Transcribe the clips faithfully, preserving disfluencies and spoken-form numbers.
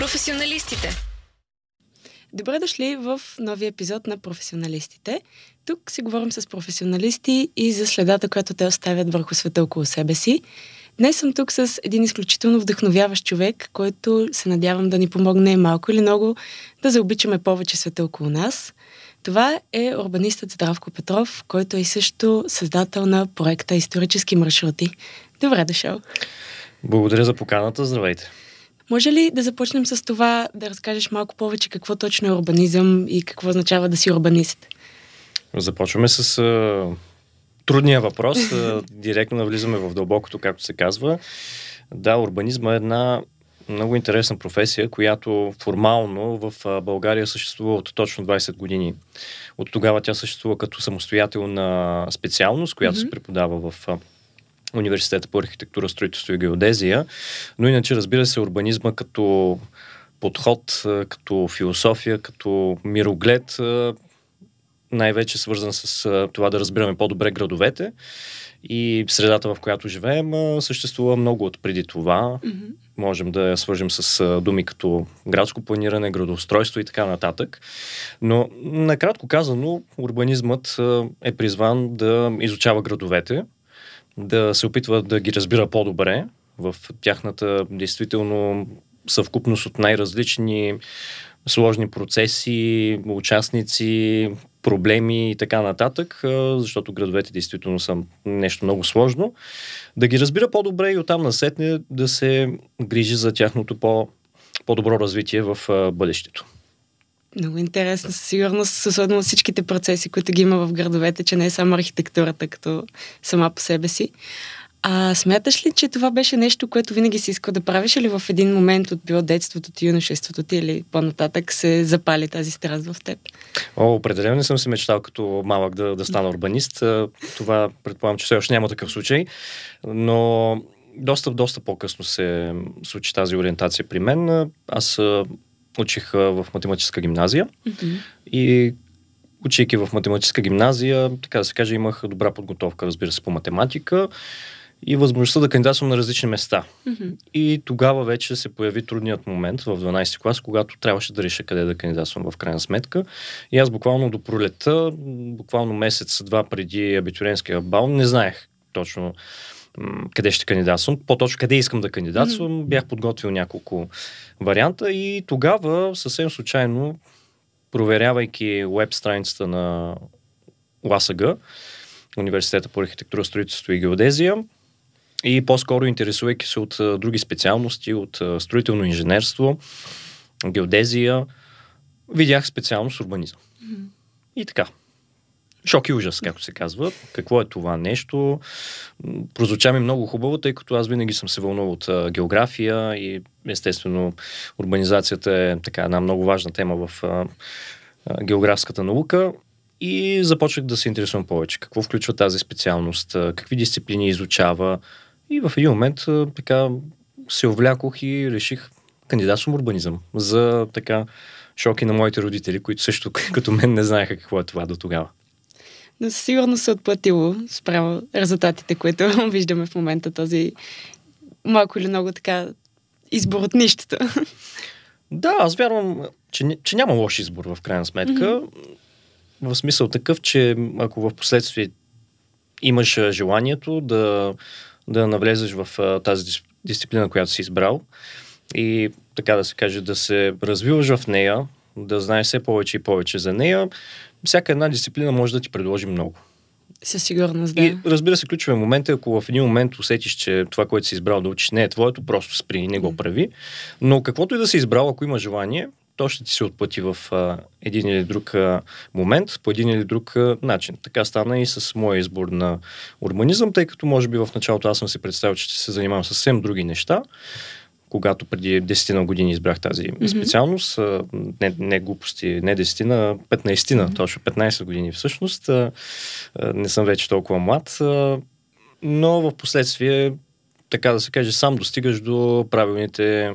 Професионалистите. Добре дошли в новия епизод на Професионалистите. Тук си говорим с професионалисти и за следата, която те оставят върху света около себе си. Днес съм тук с един изключително вдъхновяващ човек, който се надявам да ни помогне малко или много да заобичаме повече света около нас. Това е урбанистът Здравко Петров, който е също създател на проекта Исторически маршрути. Добре дошъл. Благодаря за поканата. Здравейте. Може ли да започнем с това, да разкажеш малко повече какво точно е урбанизъм и какво означава да си урбанист? Започваме с а, трудния въпрос. Директно навлизаме в дълбокото, както се казва. Да, урбанизма е една много интересна професия, която формално в България съществува от точно двайсет години. От тогава тя съществува като самостоятелна специалност, която mm-hmm. се преподава в Университета по архитектура, строителство и геодезия, но иначе разбира се урбанизма като подход, като философия, като мироглед, най-вече свързан с това да разбираме по-добре градовете и средата, в която живеем, съществува много от преди това. Mm-hmm. Можем да я свържим с думи като градско планиране, градоустройство и така нататък. Но накратко казано, урбанизмът е призван да изучава градовете, да се опитва да ги разбира по-добре в тяхната действително съвкупност от най-различни сложни процеси, участници, проблеми и така нататък, защото градовете действително са нещо много сложно, да ги разбира по-добре и оттам насетне да се грижи за тяхното по- по-добро развитие в бъдещето. Много интересно, със сигурност, особено всичките процеси, които ги има в градовете, че не е само архитектурата, като сама по себе си. А смяташ ли, че това беше нещо, което винаги си искал да правиш или в един момент от било детството ти, юношеството ти или по-нататък се запали тази страст в теб? О, определено не съм се мечтал като малък да, да стана урбанист. Това предполагам, че все още няма такъв случай, но доста, доста по-късно се случи тази ориентация при мен. Аз учих в математическа гимназия mm-hmm. и учейки в математическа гимназия, така да се каже, имах добра подготовка, разбира се, по математика и възможността да кандидатствам на различни места. Mm-hmm. И тогава вече се появи трудният момент в дванайсети клас, когато трябваше да реша къде да кандидатствам в крайна сметка. И аз буквално до пролетта, буквално месец-два преди абитуриентския бал, не знаех точно къде ще кандидатствам, по-точно къде искам да кандидатствам, mm-hmm. бях подготвил няколко варианта и тогава съвсем случайно, проверявайки веб страницата на ЛАСАГ, Университета по архитектура, строителство и геодезия, и по-скоро интересувайки се от а, други специалности, от а, строително инженерство, геодезия, видях специалност урбанизъм. Mm-hmm. И така. Шок и ужас, както се казва. Какво е това нещо? Прозвуча ми много хубаво, тъй като аз винаги съм се вълнувал от а, география и естествено урбанизацията е така една много важна тема в а, а, географската наука и започнах да се интересувам повече. Какво включва тази специалност? А, какви дисциплини изучава? И в един момент а, така се увлякох и реших кандидатствам урбанизъм за така шоки на моите родители, които също като мен не знаеха какво е това до тогава. Но със сигурност се отплатило спрямо резултатите, които виждаме в момента, този малко или много така избор от нищото. Да, аз вярвам, че, че няма лош избор в крайна сметка. Mm-hmm. В смисъл такъв, че ако в последствие имаш желанието да, да навлезеш в тази дисциплина, която си избрал и така да се каже да се развиваш в нея, да знаеш все повече и повече за нея, всяка една дисциплина може да ти предложи много. Със сигурност, да. И разбира се, ключовия момент е, ако в един момент усетиш, че това, което си избрал да учиш, не е твоето, просто спри и не го прави. Но каквото и да си избрал, ако има желание, то ще ти се отплати в а, един или друг а, момент, по един или друг а, начин. Така стана и с моя избор на урбанизъм, тъй като може би в началото аз съм си представил, че ще се занимавам съвсем други неща, когато преди десет години избрах тази mm-hmm. специалност, не, не глупости, не десетина, петнайсетина, mm-hmm. точно петнайсет години всъщност, не съм вече толкова млад, но в последствие, така да се каже, сам достигаш до правилните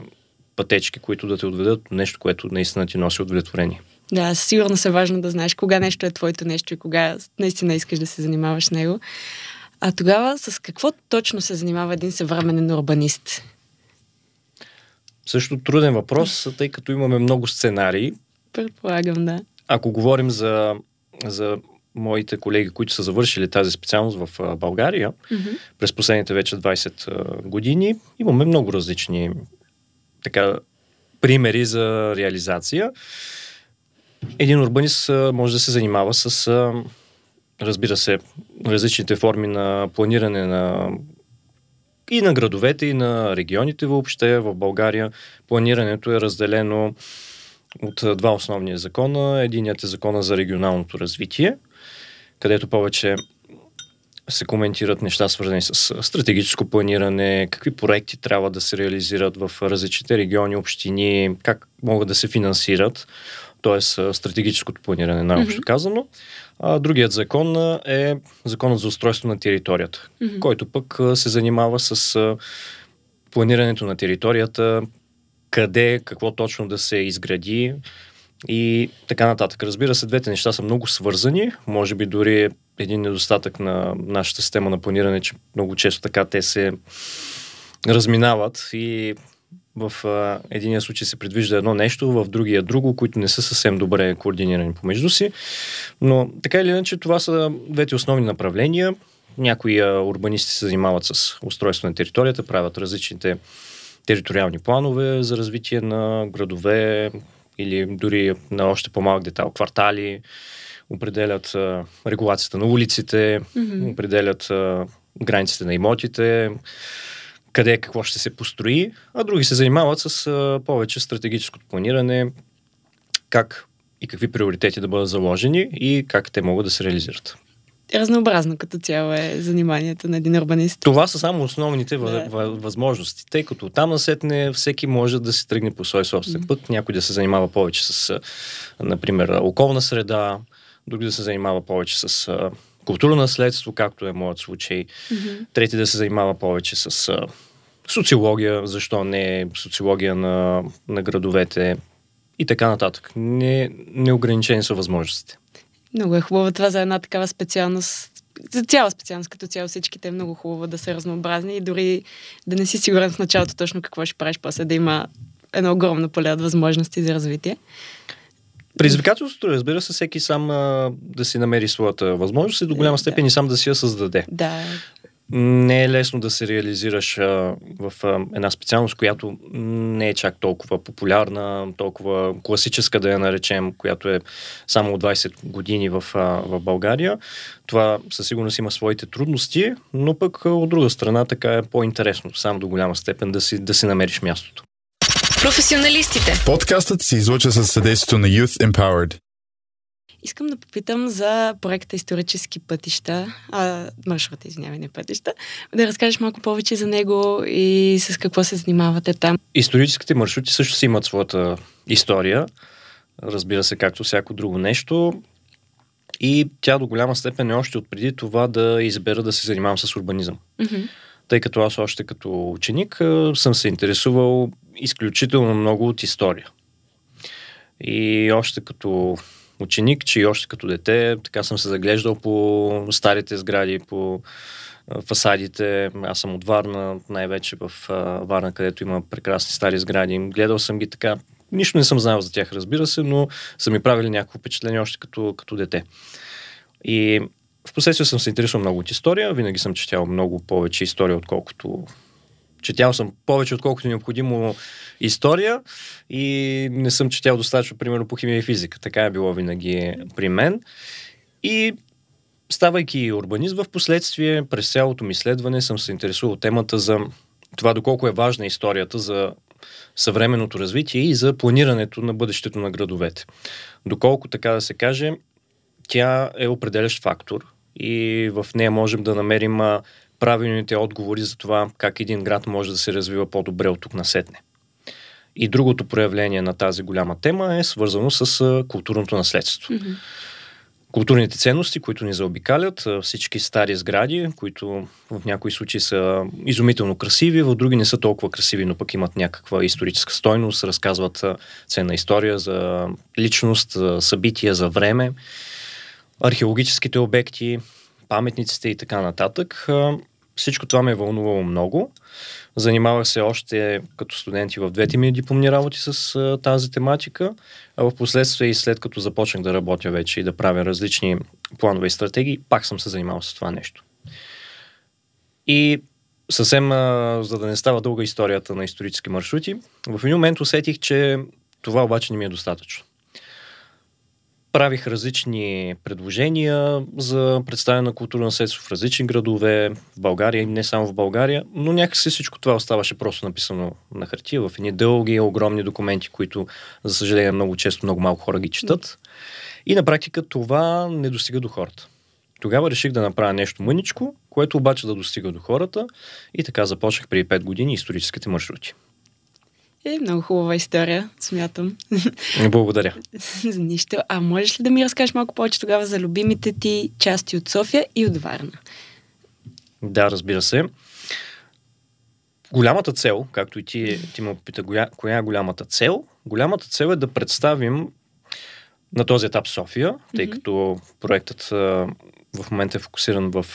пътечки, които да те отведат до нещо, което наистина ти носи удовлетворение. Да, сигурно е важно да знаеш кога нещо е твоето нещо и кога наистина искаш да се занимаваш с него. А тогава с какво точно се занимава един съвременен урбанист? Също труден въпрос, тъй като имаме много сценарии. Предполагам, да. Ако говорим за, за моите колеги, които са завършили тази специалност в България, mm-hmm. през последните вече двайсет години, имаме много различни така, примери за реализация. Един урбанист може да се занимава с, разбира се, различните форми на планиране на и на градовете, и на регионите въобще. В България планирането е разделено от два основни закона. Единият е закона за регионалното развитие, където повече се коментират неща, свързани с стратегическо планиране, какви проекти трябва да се реализират в различните региони, общини, как могат да се финансират, т.е. стратегическото планиране, най-общо mm-hmm. казано. А другият закон е законът за устройство на територията, mm-hmm. който пък се занимава с планирането на територията, къде, какво точно да се изгради и така нататък. Разбира се, двете неща са много свързани. Може би дори един недостатък на нашата система на планиране, че много често така те се разминават и в а, единия случай се предвижда едно нещо, в другия друго, които не са съвсем добре координирани помежду си. Но така или иначе, това са двете основни направления. Някои а, урбанисти се занимават с устройство на територията, правят различните териториални планове за развитие на градове или дори на още по-малък детал квартали, определят а, регулацията на улиците, mm-hmm. определят а, границите на имотите, къде какво ще се построи, а други се занимават с а, повече стратегическото планиране, как и какви приоритети да бъдат заложени и как те могат да се реализират. Разнообразно като цяло е заниманието на един урбанист. Това са само основните да. възможности, тъй като оттам насетне всеки може да се тръгне по свой собствен mm-hmm. път. Някой да се занимава повече с, например, околна среда, други да се занимава повече с културно наследство, както е моят случай. Mm-hmm. Трети да се занимава повече с а, социология, защо не социология на, на градовете и така нататък. Не, неограничени са възможностите. Много е хубаво това за една такава специалност. За цяла специалност, като цяло всичките е много хубаво да са разнообразни и дори да не си сигурен в началото точно какво ще правиш, после да има едно огромно поле от възможности за развитие. Предизвикателството, разбира се, всеки сам а, да си намери своята възможност и до голяма степен да. и сам да си я създаде. Да. Не е лесно да се реализираш а, в а, една специалност, която не е чак толкова популярна, толкова класическа да я наречем, която е само от двайсет години в, а, в България. Това със сигурност има своите трудности, но пък а, от друга страна така е по-интересно, сам до голяма степен да си, да си намериш мястото. Професионалистите. Подкастът се излъчва със съдействието на Youth Empowered. Искам да попитам за проекта Исторически пътища, а, маршрути, извинявай, не пътища, да разкажеш малко повече за него и с какво се занимавате там. Историческите маршрути също си имат своята история, разбира се, както всяко друго нещо. И тя до голяма степен е още отпреди това да избера да се занимавам с урбанизъм. Mm-hmm. Тъй като аз още като ученик съм се интересувал изключително много от история. И още като ученик, че и още като дете, така съм се заглеждал по старите сгради, по фасадите. Аз съм от Варна, най-вече в Варна, където има прекрасни стари сгради. Гледал съм ги така. Нищо не съм знал за тях, разбира се, но са ми правили някакво впечатление още като, като дете. И впоследствие съм се интересувал много от история. Винаги съм четял много повече история, отколкото четял съм повече, отколкото необходимо история и не съм четял достатъчно, примерно, по химия и физика. Така е било винаги при мен. И ставайки урбанист, в последствие, през цялото ми изследване съм се интересувал темата за това доколко е важна историята за съвременното развитие и за планирането на бъдещето на градовете. Доколко, така да се каже, тя е определящ фактор и в нея можем да намерим правилните отговори за това как един град може да се развива по-добре от тук насетне. И другото проявление на тази голяма тема е свързано с културното наследство. Mm-hmm. Културните ценности, които ни заобикалят, всички стари сгради, които в някои случаи са изумително красиви, в други не са толкова красиви, но пък имат някаква историческа стойност, разказват ценна история за личност, за събития, за време, археологическите обекти, паметниците и така нататък. всичко това ме е вълнувало много. Занимавах се още като студенти в двете ми дипломни работи с а, тази тематика, а в последствие и след като започнах да работя вече и да правя различни планове и стратегии, пак съм се занимавал с това нещо. И съвсем, а, за да не става дълга историята на исторически маршрути, в един момент усетих, че това обаче не ми е достатъчно. Правих различни предложения за представяне на културно наследство в различни градове, в България и не само в България, но някакси всичко това оставаше просто написано на хартия, в едни дълги, огромни документи, които, за съжаление, много често, много малко хора ги четат. И на практика това не достига до хората. Тогава реших да направя нещо мъничко, което обаче да достига до хората, и така започнах преди пет години историческите маршрути. Е, много хубава история, смятам. Благодаря. За нищо. А можеш ли да ми разкажеш малко повече тогава за любимите ти части от София и от Варна? Да, разбира се. Голямата цел, както и ти, ти ме попита, коя е голямата цел? Голямата цел е да представим на този етап София, тъй като проектът в момента е фокусиран в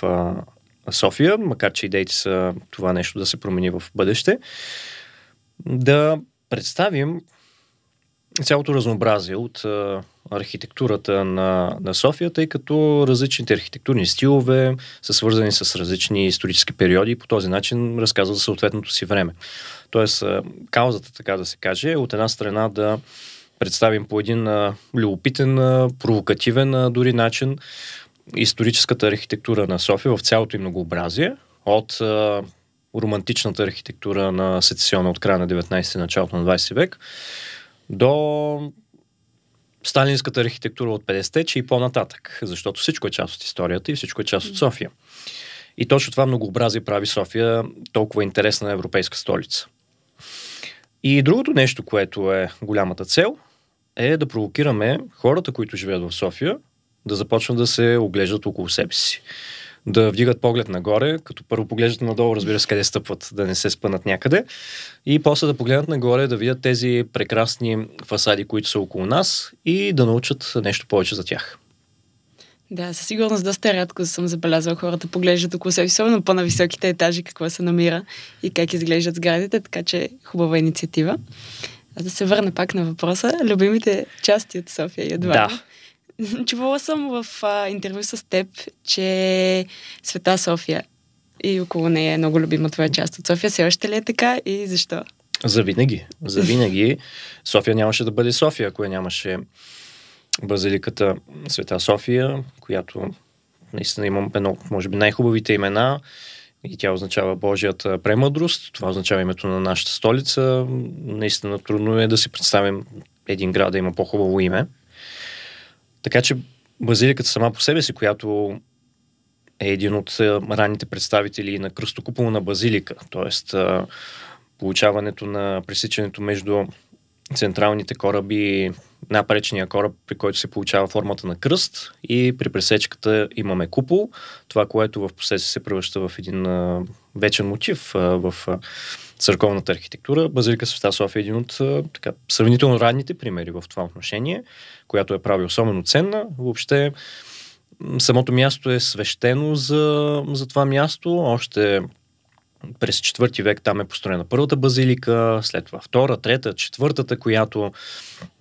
София, макар че идеите са това нещо да се промени в бъдеще. Да представим цялото разнообразие от а, архитектурата на, на София, тъй като различните архитектурни стилове са свързани с различни исторически периоди и по този начин разказват за съответното си време. Тоест, а, каузата, така да се каже, е от една страна да представим по един а, любопитен, а, провокативен а, дори начин историческата архитектура на София в цялото и многообразие от... А, романтичната архитектура на сецесиона от края на деветнайсети, началото на двайсети век, до сталинската архитектура от петдесетте, че и по-нататък, защото всичко е част от историята и всичко е част от София. И точно това многообразие прави София толкова интересна европейска столица. И другото нещо, което е голямата цел, е да провокираме хората, които живеят в София, да започнат да се оглеждат около себе си. Да вдигат поглед нагоре, като първо поглеждат надолу, разбира се, къде стъпват, да не се спънат някъде. И после да погледнат нагоре, да видят тези прекрасни фасади, които са около нас, и да научат нещо повече за тях. Да, със сигурност доста рядко съм забелязала хората поглеждат около себе, особено по-нависоките етажи, какво се намира и как изглеждат сградите, така че хубава инициатива. А да се върна пак на въпроса, любимите части от София и от Варна. Да. Чувала съм в а, интервю с теб, че Света София и около нея е много любима твоя част от София. Все още ли е така и защо? Завинаги. Завинаги. София нямаше да бъде София, ако нямаше базиликата Света София, която наистина има едно, може би, най-хубавите имена, и тя означава Божията премъдрост. Това означава името на нашата столица. Наистина трудно е да си представим един град да има по-хубаво име. Така че базиликата сама по себе си, която е един от ранните представители на кръстокуполна базилика, т.е. получаването на пресичането между централните кораби и напречния кораб, при който се получава формата на кръст, и при пресечката имаме купол, това, което в последствие се превръща в един вечен мотив в църковната архитектура. Базилика Света София е един от така, сравнително ранните примери в това отношение, която я прави особено ценна. Въобще самото място е свещено за, за това място. Още през четвърти век там е построена първата базилика, след това втора, трета, четвъртата, която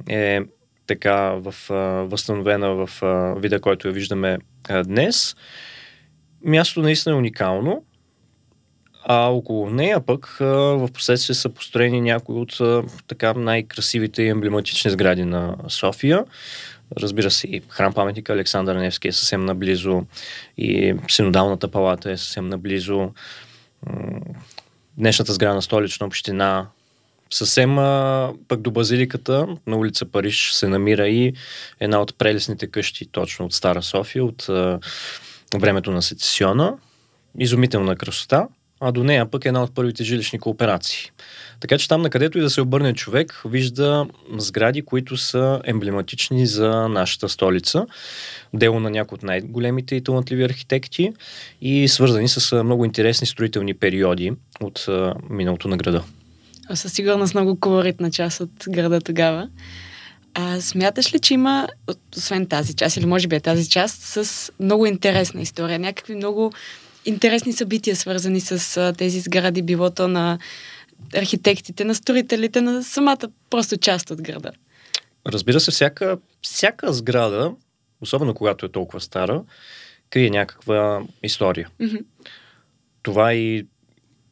е така в, възстановена в вида, който я виждаме днес. Мястото наистина е уникално. А около нея пък в последствие са построени някои от така най-красивите и емблематични сгради на София. Разбира се, и храм паметника Александър Невски е съвсем наблизо, и Синодалната палата е съвсем наблизо, днешната сграда на Столична община. Съвсем пък до базиликата на улица Париж се намира и една от прелесните къщи точно от Стара София, от времето на сецесиона. Изумителна красота. А до нея пък е една от първите жилищни кооперации. Така че там, на където и да се обърне човек, вижда сгради, които са емблематични за нашата столица. Дело на някои от най-големите и талантливи архитекти и свързани с много интересни строителни периоди от миналото на града. Със сигурност много колоритна част от града тогава. А смяташ ли, че има, освен тази част, или може би е тази част, с много интересна история, някакви много интересни събития, свързани с а, тези сгради, било то на архитектите, на строителите, на самата просто част от града. Разбира се, всяка, всяка сграда, особено когато е толкова стара, крие някаква история. Mm-hmm. Това е и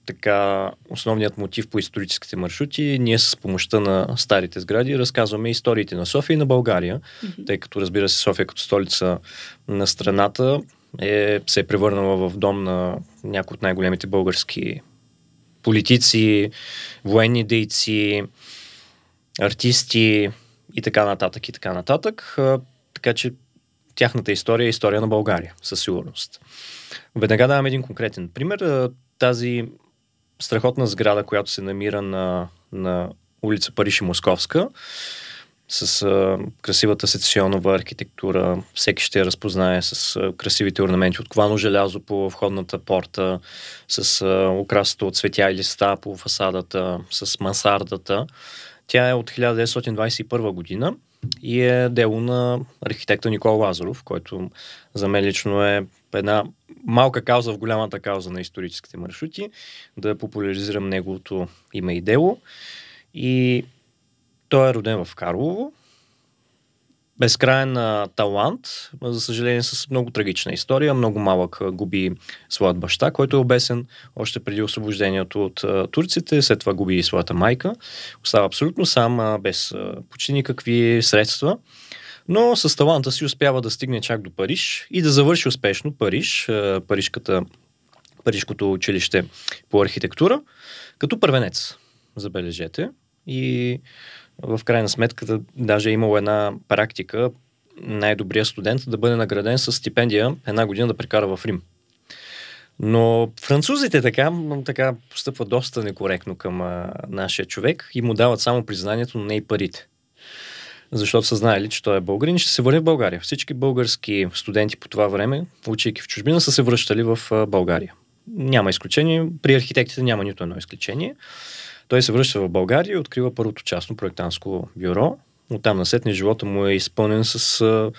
така основният мотив по историческите маршрути. Ние с помощта на старите сгради разказваме историите на София и на България, mm-hmm. тъй като, разбира се, София като столица на страната е, се е превърнала в дом на някои от най-големите български политици, военни дейци, артисти и така нататък и така нататък. Така че тяхната история е история на България, със сигурност. Веднага давам един конкретен пример. Тази страхотна сграда, която се намира на, на улица Париж и Московска, с а, красивата сецесионова архитектура, всеки ще я разпознае, с а, красивите орнаменти от ковано желязо по входната порта, с а, украсата от цветя и листа по фасадата, с мансардата. Тя е от хиляда деветстотин двадесет и първа година и е дело на архитекта Никола Лазаров, който за мен лично е една малка кауза в голямата кауза на историческите маршрути, да популяризирам неговото име и дело. И той е роден в Карлово, безкрайен талант, за съжаление с много трагична история, много малък губи своят баща, който е обесен още преди освобождението от турците, след това губи и своята майка, остава абсолютно сам, без почти никакви средства, но с таланта си успява да стигне чак до Париж и да завърши успешно Париж, парижката, парижкото училище по архитектура, като първенец, забележете. И в крайна сметка даже е имало една практика най-добрият студент да бъде награден с стипендия една година да прекара в Рим. Но французите така, така постъпват доста некоректно към а, нашия човек и му дават само признанието, но не и парите. Защото са знаели, че той е българин, ще се върне в България. Всички български студенти по това време, учейки в чужбина, са се връщали в а, България. Няма изключение. При архитектите няма нито едно изключение. Той се връща в България и открива първото частно проектантско бюро. Оттам насетне живота му е изпълнен с а,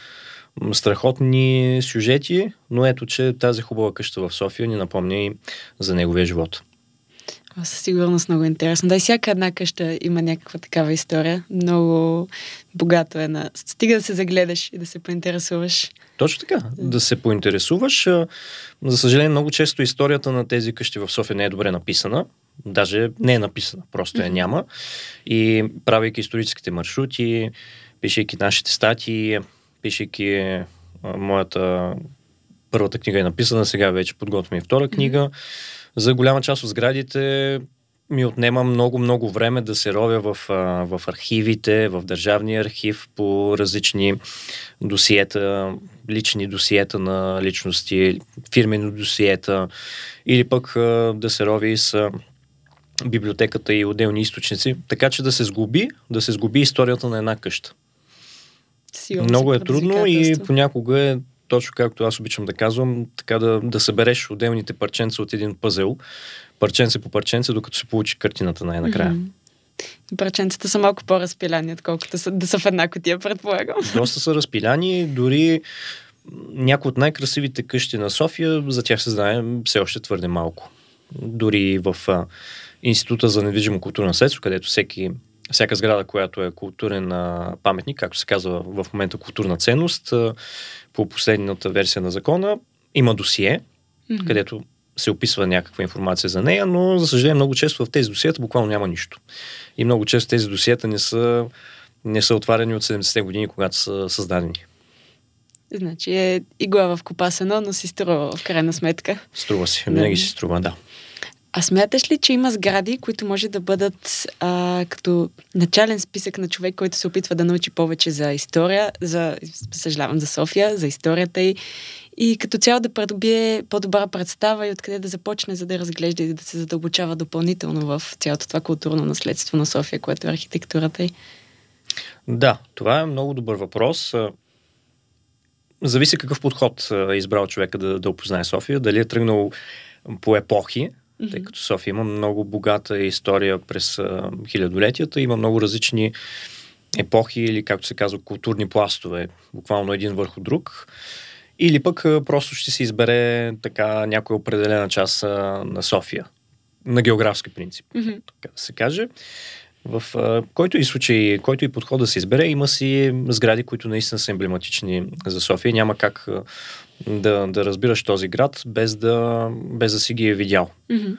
страхотни сюжети, но ето, че тази хубава къща в София ни напомня и за неговия живот. О, със сигурност много интересно. Да, и всяка една къща има някаква такава история. Много богато е на... Стига да се загледаш и да се поинтересуваш. Точно така. Да се поинтересуваш. За съжаление, много често историята на тези къщи в София не е добре написана. Даже не е написана, просто я няма. И правейки историческите маршрути, пишейки нашите статии, пишейки моята първата книга е написана, сега вече подготвям и втора книга. За голяма част от сградите ми отнема много-много време да се ровя в, в архивите, в Държавния архив по различни досиета, лични досиета на личности, фирмени досиета или пък да се рови с библиотеката и отделни източници, така че да се сгуби, да се сгуби историята на една къща. Сигурно много е трудно и понякога е точно както аз обичам да казвам, така да, да събереш отделните парченца от един пъзел, парченце по парченце, докато се получи картината най-накрая. Mm-hmm. Парченцата са малко по-разпиляни, отколкото са, да са в една кутия, предполагам. Доста са разпиляни, дори някои от най-красивите къщи на София, за тях се знае все още твърде малко. Дори в а, Института за недвижимо културно наследство, където всеки всяка сграда, която е културен паметник, както се казва в момента културна ценност, по последната версия на закона, има досие, mm-hmm. където се описва някаква информация за нея, но за съжаление много често в тези досиета буквално няма нищо. И много често тези досиета не са, не са отваряни от седемдесетте години, когато са създадени. Значи е игла в копасено, но си струва в крайна сметка. Струва си, винаги да. си струва, да. А смяташ ли, че има сгради, които може да бъдат а, като начален списък на човек, който се опитва да научи повече за история, за, съжалявам, за София, за историята й, и като цяло да придобие по-добра представа и откъде да започне, за да разглежда и да се задълбочава допълнително в цялото това културно наследство на София, което е архитектурата й? Да, това е много добър въпрос. Зависи какъв подход е избрал човека да, да опознае София, дали е тръгнал по епохи, тъй като София има много богата история през а, хилядолетията, има много различни епохи или, както се казва, културни пластове, буквално един върху друг. Или пък просто ще се избере така някоя определена част на София. На географски принцип, mm-hmm. така да се каже. В който и случай, който и подход да се избере, има си сгради, които наистина са емблематични за София. Няма как да, да разбираш този град, без да, без да си ги е видял. Mm-hmm.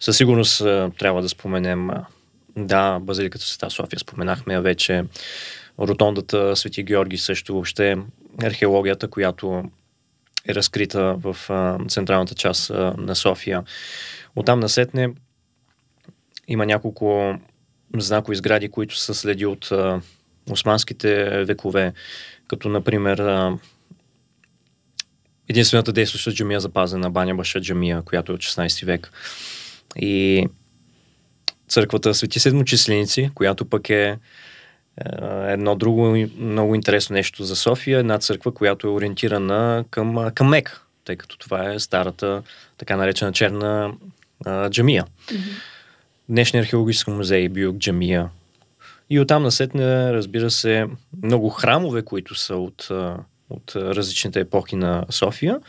Със сигурност трябва да споменем, да, базиликата Света София, споменахме я вече, ротондата Свети Георги също, въобще археологията, която е разкрита в централната част на София. Оттам насетне има няколко знакови сгради, които са следи от а, османските векове, като например а, единствената действаща джамия запазена, Баня Баше джамия, която е от шестнайсети век, и църквата Свети Седмочисленици, която пък е а, едно друго много интересно нещо за София, една църква, която е ориентирана към, към Мека, тъй като това е старата, така наречена черна а, джамия. Mm-hmm. Днешния археологически музей, Бюк, джамия. И оттам насетне, разбира се, много храмове, които са от, от различните епохи на София.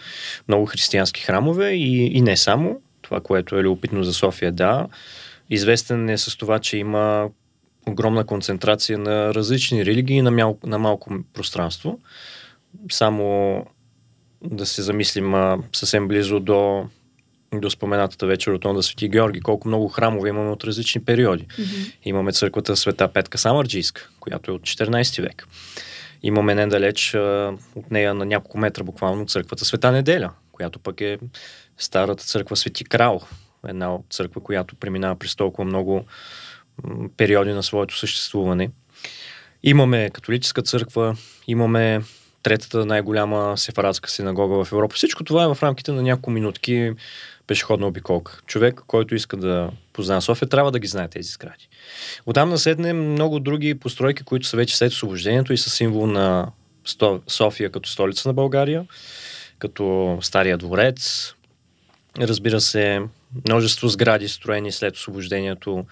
Много християнски храмове и, и не само. Това, което е любопитно за София, да. Известен е с това, че има огромна концентрация на различни религии на, мял, на малко пространство. Само да се замислим съвсем близо до... до споменатата вече ротонда Свети Георги, колко много храмове имаме от различни периоди. Mm-hmm. Имаме църквата Света Петка Самарджийска, която е от четиринайсети век. Имаме недалеч от нея на няколко метра буквално църквата Света Неделя, която пък е старата църква Свети Крал, една от църква, която преминава през толкова много периоди на своето съществуване. Имаме католическа църква, имаме третата най-голяма сефарадска синагога в Европа. Всичко това е в рамките на няколко минутки пешеходна обиколка. Човек, който иска да познава София, трябва да ги знае тези сгради. Оттам наследне много други постройки, които са вече след освобождението и са символ на София като столица на България, като Стария дворец. Разбира се, множество сгради, строени след освобождението,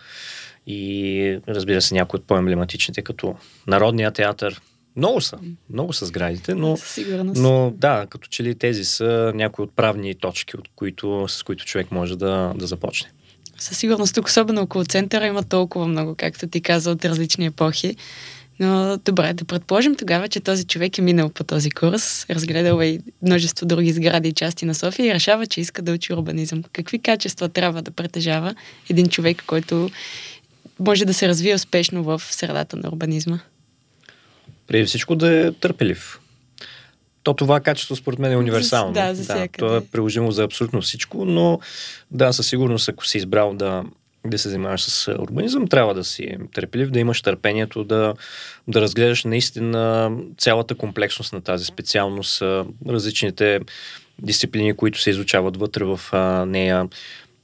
и разбира се някои от по-емблематичните, като Народния театър. Много са. Много са сградите, но, но да, като че ли тези са някои отправни точки, от които, с които човек може да, да започне. Със сигурност тук, особено около центъра, има толкова много, както ти каза, от различни епохи. Но добре, да предположим тогава, че този човек е минал по този курс, разгледал е множество други сгради и части на София и решава, че иска да учи урбанизъм. Какви качества трябва да притежава един човек, който може да се развие успешно в средата на урбанизма? Преди всичко да е търпелив. То това качество според мен е универсално. Да, за да, то е приложимо за абсолютно всичко, но да, със сигурност, ако си избрал да, да се занимаваш с урбанизъм, трябва да си търпелив, да имаш търпението да, да разгледаш наистина цялата комплексност на тази специалност, различните дисциплини, които се изучават вътре в нея,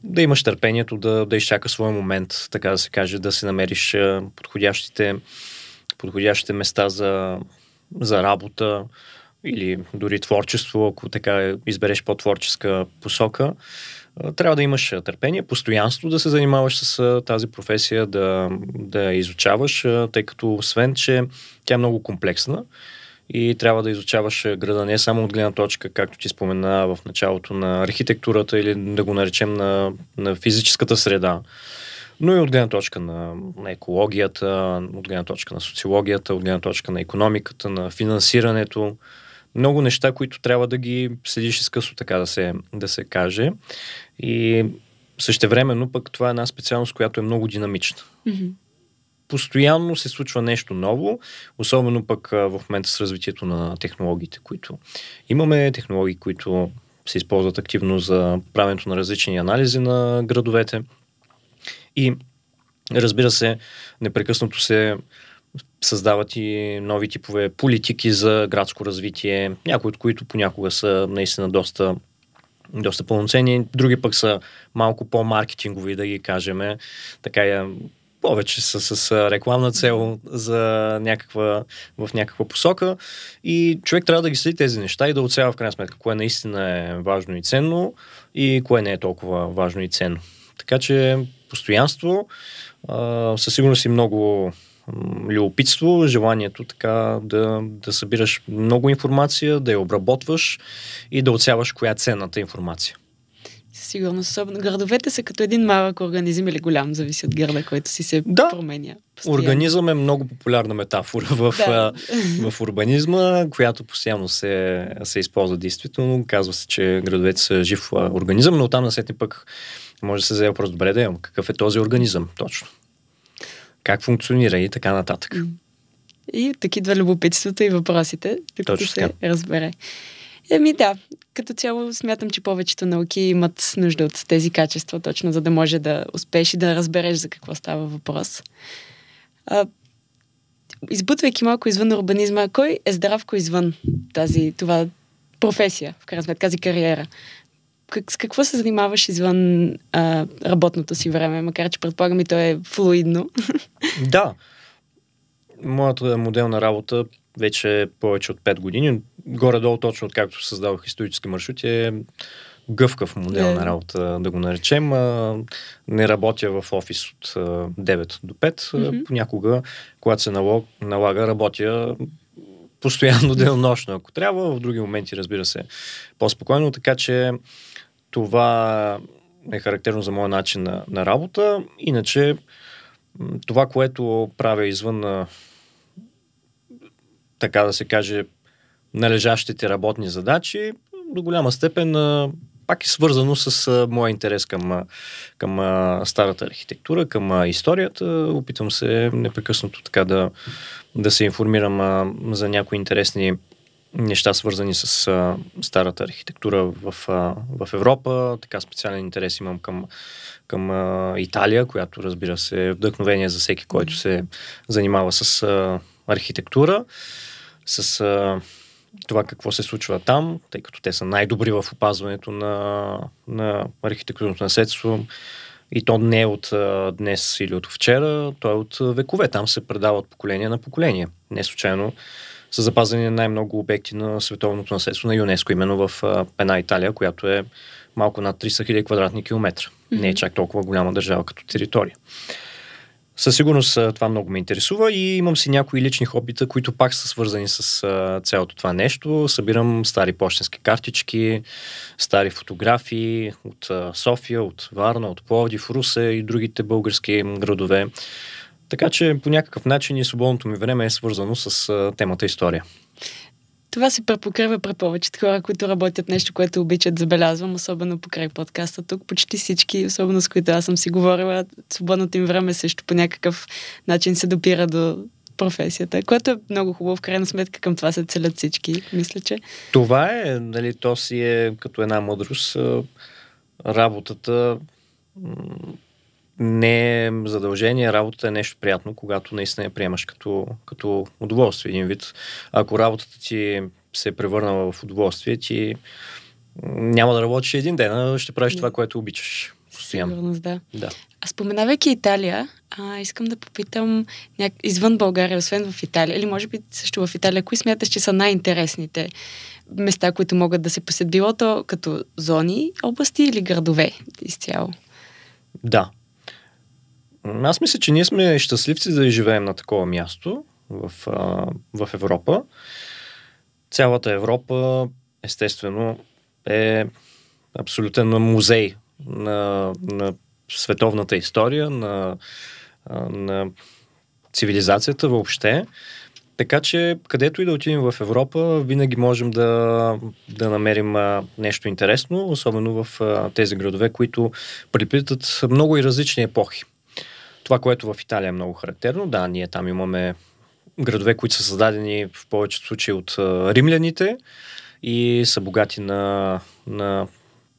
да имаш търпението да, да изчака своя момент, така да се каже, да си намериш подходящите подходящите места за, за работа или дори творчество, ако така избереш по-творческа посока. Трябва да имаш търпение, постоянство да се занимаваш с тази професия, да, да изучаваш, тъй като освен, че тя е много комплексна и трябва да изучаваш града не само от гледна точка, както ти спомена в началото, на архитектурата или да го наречем на, на физическата среда, но и от гледна точка на екологията, от гледна точка на социологията, от гледна точка на икономиката, на финансирането. Много неща, които трябва да ги следиш изкъсно, така да се, да се каже. И същевременно пък това е една специалност, която е много динамична. Mm-hmm. Постоянно се случва нещо ново, особено пък в момента с развитието на технологиите, които имаме, технологии, които се използват активно за правенето на различни анализи на градовете. И разбира се, непрекъснато се създават и нови типове политики за градско развитие, някои от които понякога са наистина доста, доста пълноценни, други пък са малко по-маркетингови, да ги кажем, така повече са с рекламна цел за някаква, в някаква посока, и човек трябва да ги следи тези неща и да оценява в крайна сметка кое наистина е важно и ценно и кое не е толкова важно и ценно. Така че постоянство, със сигурност и много любопитство, желанието така да, да събираш много информация, да я обработваш и да отсяваш коя е ценната информация. Сигурно, особено. Градовете са като един малък организъм или голям, зависи от града, който си се да. променя. Постоянно. Организъм е много популярна метафора в, да. а, в урбанизма, която постоянно се, се използва действително. Казва се, че градовете са жив организъм, но оттам насетне пък може да се заде просто добре да имам. Какъв е този организъм точно? Как функционира и така нататък. И таки два любопитството и въпросите, докато се разбере. Еми да, като цяло смятам, че повечето науки имат нужда от тези качества, точно за да може да успееш и да разбереш за какво става въпрос. А, избутвайки малко извън урбанизма, кой е Здравко извън тази, това професия, в крайна сметка, тази кариера? Как, с какво се занимаваш извън а, работното си време, макар че предполагам и то е флуидно? Да. Моята моделна работа вече повече от пет години. Горе-долу, точно откакто създавах исторически маршрути, е гъвкав модел yeah. на работа, да го наречем. Не работя в офис от девет до пет. Mm-hmm. Понякога, когато се налага, работя постоянно денонощно, ако трябва. В други моменти, разбира се, по-спокойно. Така че това е характерно за моя начин на, на работа. Иначе това, което правя извън, така да се каже, належащите работни задачи, до голяма степен пак е свързано с моя интерес към, към старата архитектура, към историята. Опитвам се непрекъснато така да, да се информирам за някои интересни неща, свързани с старата архитектура в, в Европа. Така специален интерес имам към, към Италия, която, разбира се, е вдъхновение за всеки, който се занимава с архитектура, с а, това какво се случва там, тъй като те са най-добри в опазването на, на архитектурното наследство и то не е от а, днес или от вчера, то е от векове. Там се предава от поколение на поколение. Не случайно са запазени най-много обекти на световното наследство на ЮНЕСКО, именно в а, една Италия, която е малко над триста хиляди квадратни километра. Mm-hmm. Не е чак толкова голяма държава като територия. Със сигурност това много ме интересува и имам си някои лични хобита, които пак са свързани с цялото това нещо. Събирам стари пощенски картички, стари фотографии от София, от Варна, от Пловдив, Русе и другите български градове. Така че по някакъв начин и свободното ми време е свързано с темата история. Това се препокрива при повечето хора, които работят нещо, което обичат, забелязвам, особено покрай подкаста тук. Почти всички, особено с които аз съм си говорила, свободното им време също по някакъв начин се допира до професията, което е много хубаво. В крайна сметка към това се целят всички, мисля, че. Това е, нали, то си е като една мъдрост. Работата не е задължение, работата е нещо приятно, когато наистина я приемаш като, като удоволствие. Един вид, ако работата ти се е превърнала в удоволствие, ти няма да работиш един ден, а ще правиш да. това, което обичаш. Постоянно. Сигурност, да. да. А споменавайки Италия, а, искам да попитам няк... извън България, освен в Италия, или може би също в Италия, кои смяташ, че са най-интересните места, които могат да се посетят? Било то като зони, области или градове изцяло? Да. Аз мисля, че ние сме щастливци да живеем на такова място в, а, в Европа. Цялата Европа, естествено, е абсолютен музей на, на световната история, на, а, на цивилизацията въобще. Така че, където и да отидем в Европа, винаги можем да, да намерим а, нещо интересно, особено в а, тези градове, които преплитат много и различни епохи. Това, което в Италия е много характерно, да, ние там имаме градове, които са създадени в повечето случаи от римляните и са богати на, на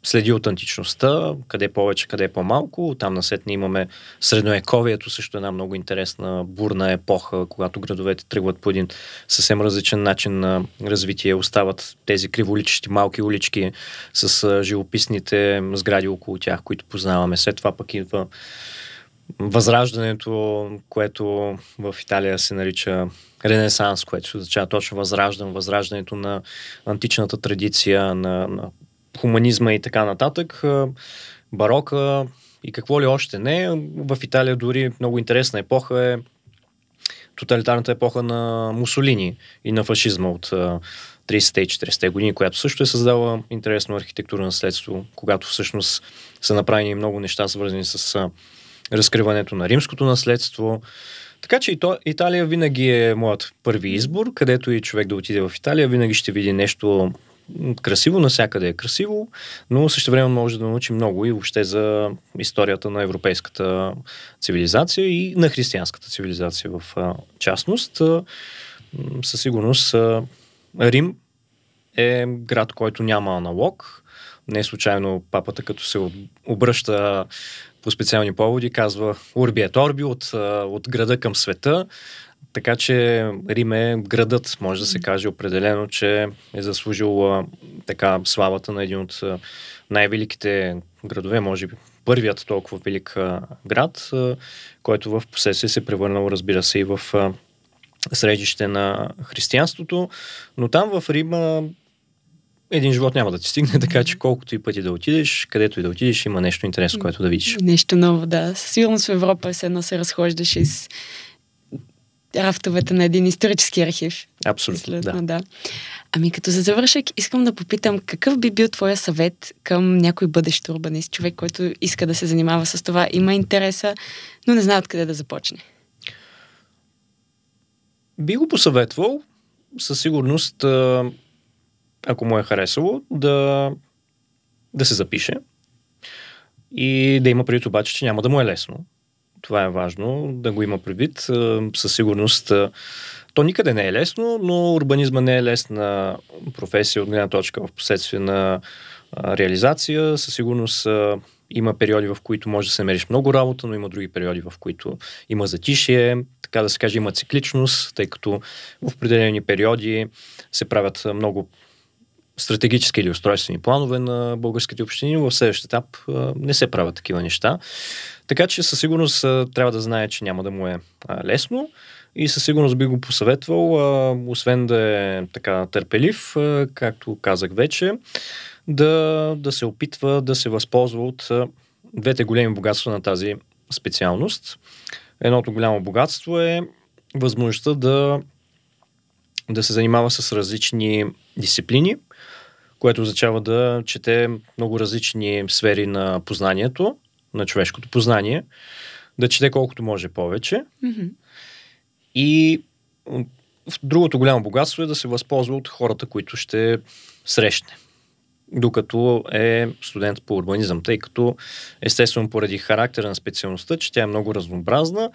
следи от античността, къде повече, къде по-малко. Там насетне имаме средновековието, също една много интересна бурна епоха, когато градовете тръгват по един съвсем различен начин на развитие. Остават тези криволичещи малки улички с живописните сгради около тях, които познаваме. След това пък идва Възраждането, което в Италия се нарича Ренесанс, което означава точно възраждан, възраждането на античната традиция, на, на хуманизма и така нататък, барока и какво ли още не. В Италия дори много интересна епоха е тоталитарната епоха на Мусолини и на фашизма от тридесетте и четиридесетте години, която също е създала интересно архитектурно наследство, когато всъщност са направени много неща, свързани с разкриването на римското наследство. Така че Италия винаги е моят първи избор, където и човек да отиде в Италия, винаги ще види нещо красиво, навсякъде е красиво, но същевременно може да научи много и въобще за историята на европейската цивилизация и на християнската цивилизация в частност. Със сигурност Рим е град, който няма аналог. Не случайно папата, като се обръща по специални поводи, казва Urbi et Orbi, от, от града към света. Така че Рим е градът, може да се каже определено, че е заслужил така славата на един от най-великите градове, може би първият толкова велик град, който в последствие се превърнал, разбира се, и в средище на християнството. Но там в Рима един живот няма да ти стигне, така че колкото и пъти да отидеш, където и да отидеш, има нещо интересно, което да видиш. Нещо ново, да. Сигурно в Европа се едно се разхождаш из рафтовете на един исторически архив. Абсолютно, да. да. Ами като за завършък, искам да попитам, какъв би бил твоя съвет към някой бъдещ урбанист, човек, който иска да се занимава с това, има интереса, но не знае откъде да започне? Би го посъветвал, със сигурност, ако му е харесало, да, да се запише и да има предвид обаче, че няма да му е лесно. Това е важно да го има предвид. Със сигурност то никъде не е лесно, но урбанизма не е лесна професия от гледна точка в последствие на реализация. Със сигурност има периоди, в които може да се намериш много работа, но има други периоди, в които има затишие, така да се каже, има цикличност, тъй като в определени периоди се правят много стратегически или устройствени планове на българските общини, но в следващия етап не се правят такива неща. Така че със сигурност трябва да знае, че няма да му е лесно и със сигурност би го посъветвал, освен да е така търпелив, както казах вече, да, да се опитва да се възползва от двете големи богатства на тази специалност. Едното голямо богатство е възможността да, да се занимава с различни дисциплини, което означава да чете много различни сфери на познанието, на човешкото познание, да чете колкото може повече. Mm-hmm. И другото голямо богатство е да се възползва от хората, които ще срещне, докато е студент по урбанизъм, тъй като естествено поради характера на специалността, че тя е много разнообразна,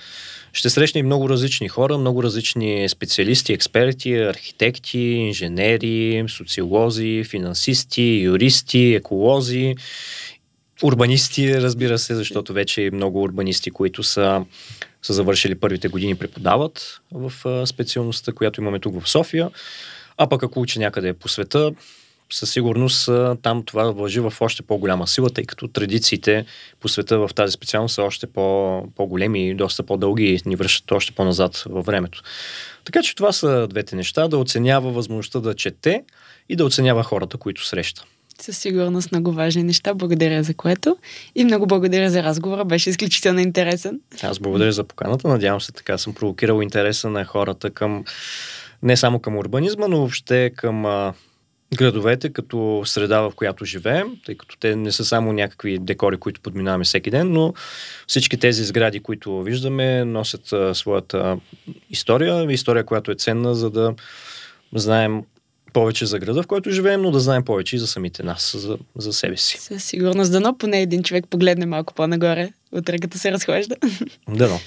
ще срещне и много различни хора, много различни специалисти, експерти, архитекти, инженери, социолози, финансисти, юристи, еколози, урбанисти, разбира се, защото вече много урбанисти, които са, са завършили първите години, преподават в специалността, която имаме тук в София. А пък ако учи някъде по света, със сигурност там това вължи в още по-голяма сила, тъй като традициите по света в тази специалност са още по-големи и доста по-дълги и ни връщат още по-назад във времето. Така че това са двете неща, да оценява възможността да чете и да оценява хората, които среща. Със сигурност много важни неща, благодаря за което и много благодаря за разговора, беше изключително интересен. Аз благодаря за поканата, надявам се така съм провокирал интереса на хората към, не само към урбанизма, но въобще към градовете като среда, в която живеем, тъй като те не са само някакви декори, които подминаваме всеки ден, но всички тези сгради, които виждаме, носят а, своята история, история, която е ценна, за да знаем повече за града, в който живеем, но да знаем повече и за самите нас, за, за себе си. Със сигурност, дано поне един човек погледне малко по-нагоре, утре като се разхожда. Дано.